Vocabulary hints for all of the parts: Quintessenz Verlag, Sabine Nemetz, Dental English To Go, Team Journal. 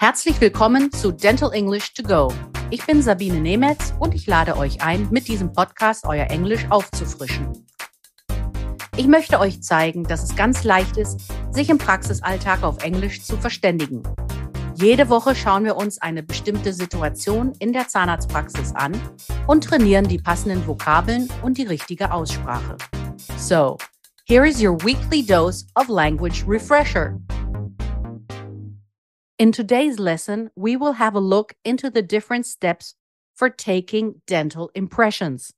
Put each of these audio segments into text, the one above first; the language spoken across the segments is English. Herzlich willkommen zu Dental English To Go. Ich bin Sabine Nemetz und ich lade euch ein, mit diesem Podcast euer Englisch aufzufrischen. Ich möchte euch zeigen, dass es ganz leicht ist, sich im Praxisalltag auf Englisch zu verständigen. Jede Woche schauen wir uns eine bestimmte Situation in der Zahnarztpraxis an und trainieren die passenden Vokabeln und die richtige Aussprache. So, here is your weekly dose of language refresher. In today's lesson, we will have a look into the different steps for taking dental impressions.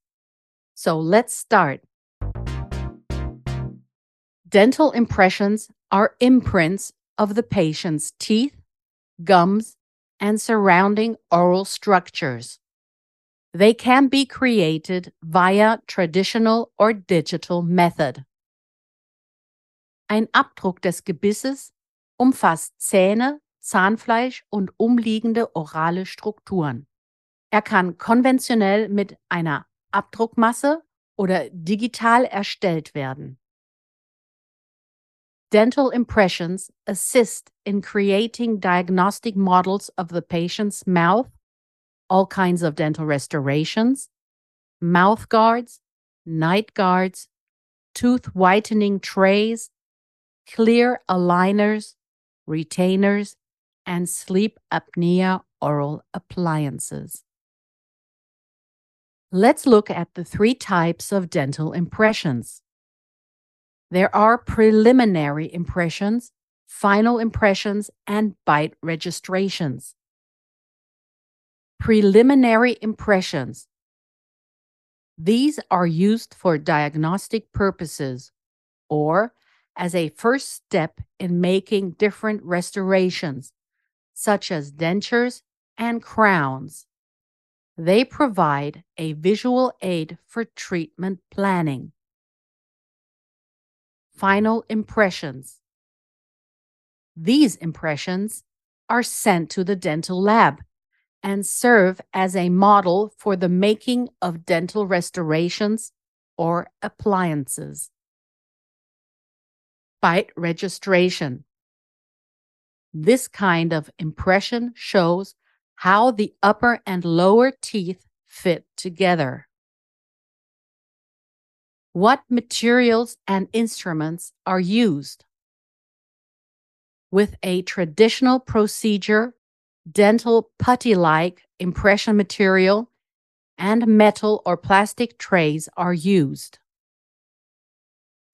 So let's start. Dental impressions are imprints of the patient's teeth, gums, and surrounding oral structures. They can be created via traditional or digital method. Ein Abdruck des Gebisses umfasst Zähne, Zahnfleisch und umliegende orale Strukturen. Er kann konventionell mit einer Abdruckmasse oder digital erstellt werden. Dental impressions assist in creating diagnostic models of the patient's mouth, all kinds of dental restorations, mouth guards, night guards, tooth whitening trays, clear aligners, retainers, and sleep apnea oral appliances. Let's look at the three types of dental impressions. There are preliminary impressions, final impressions, and bite registrations. Preliminary impressions. These are used for diagnostic purposes or as a first step in making different restorations, such as dentures and crowns. They provide a visual aid for treatment planning. Final impressions. These impressions are sent to the dental lab and serve as a model for the making of dental restorations or appliances. Bite registration. This kind of impression shows how the upper and lower teeth fit together. What materials and instruments are used? With a traditional procedure, dental putty-like impression material and metal or plastic trays are used.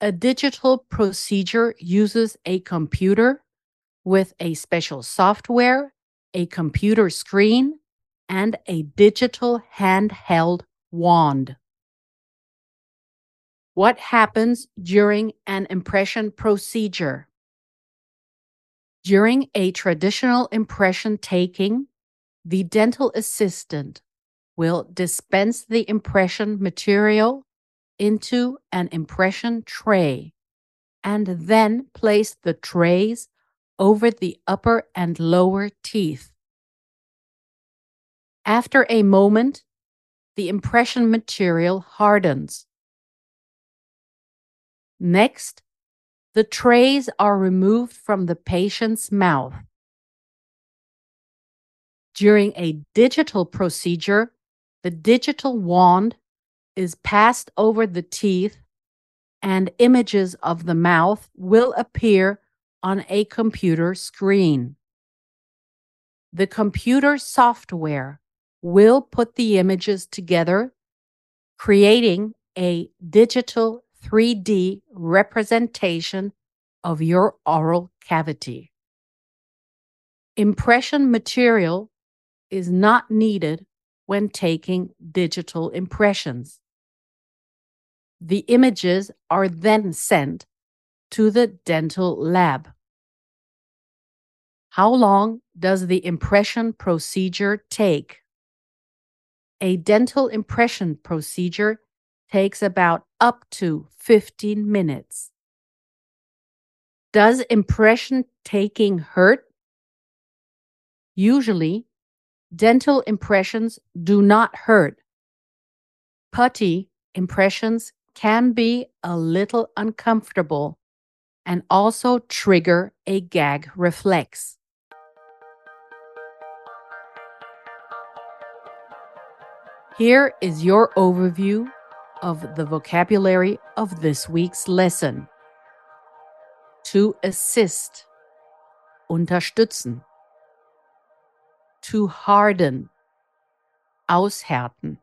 A digital procedure uses a computer with a special software, a computer screen, and a digital handheld wand. What happens during an impression procedure? During a traditional impression taking, the dental assistant will dispense the impression material into an impression tray and then place the trays over the upper and lower teeth. After a moment, the impression material hardens. Next, the trays are removed from the patient's mouth. During a digital procedure, the digital wand is passed over the teeth and images of the mouth will appear on a computer screen. The computer software will put the images together, creating a digital 3D representation of your oral cavity. Impression material is not needed when taking digital impressions. The images are then sent to the dental lab. How long does the impression procedure take? A dental impression procedure takes about up to 15 minutes. Does impression taking hurt? Usually, dental impressions do not hurt. Putty impressions can be a little uncomfortable and also trigger a gag reflex. Here is your overview of the vocabulary of this week's lesson. To assist, unterstützen. To harden, aushärten.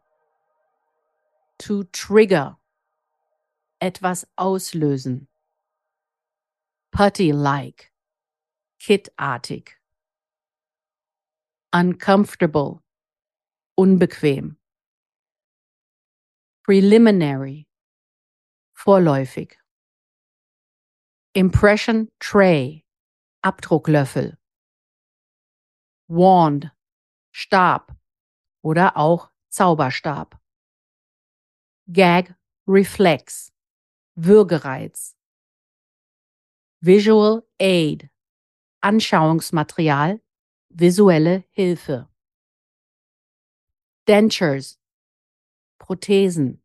To trigger, etwas auslösen. Putty-like, kittartig. Uncomfortable, unbequem. Preliminary, vorläufig. Impression Tray, Abdrucklöffel. Wand, Stab oder auch Zauberstab. Gag Reflex, Würgereiz. Visual Aid, Anschauungsmaterial, visuelle Hilfe. Dentures, Prothesen.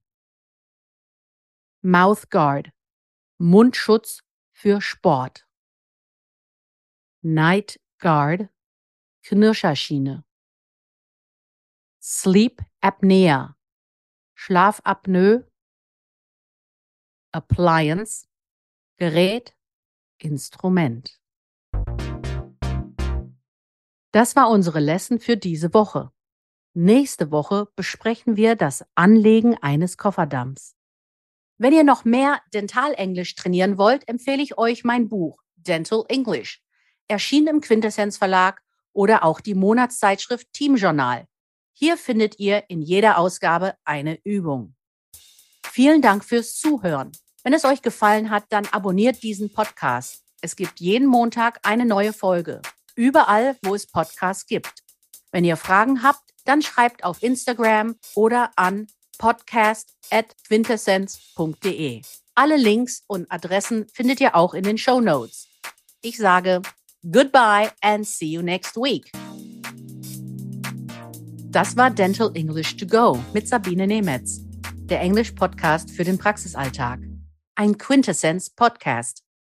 Mouthguard, Mundschutz für Sport. Night Guard, Knirscherschiene. Sleep Apnea, Schlafapnoe. Appliance, Gerät, Instrument. Das war unsere Lesson für diese Woche. Nächste Woche besprechen wir das Anlegen eines Kofferdamms. Wenn ihr noch mehr Dentalenglisch trainieren wollt, empfehle ich euch mein Buch Dental English, erschienen im Quintessenz Verlag oder auch die Monatszeitschrift Team Journal. Hier findet ihr in jeder Ausgabe eine Übung. Vielen Dank fürs Zuhören. Wenn es euch gefallen hat, dann abonniert diesen Podcast. Es gibt jeden Montag eine neue Folge, überall, wo es Podcasts gibt. Wenn ihr Fragen habt, dann schreibt auf Instagram oder an podcast@quintessenz.de. Alle Links und Adressen findet ihr auch in den Shownotes. Ich sage goodbye and see you next week. Das war Dental English To Go mit Sabine Nemetz, der Englisch-Podcast für den Praxisalltag. Ein Quintessenz-Podcast.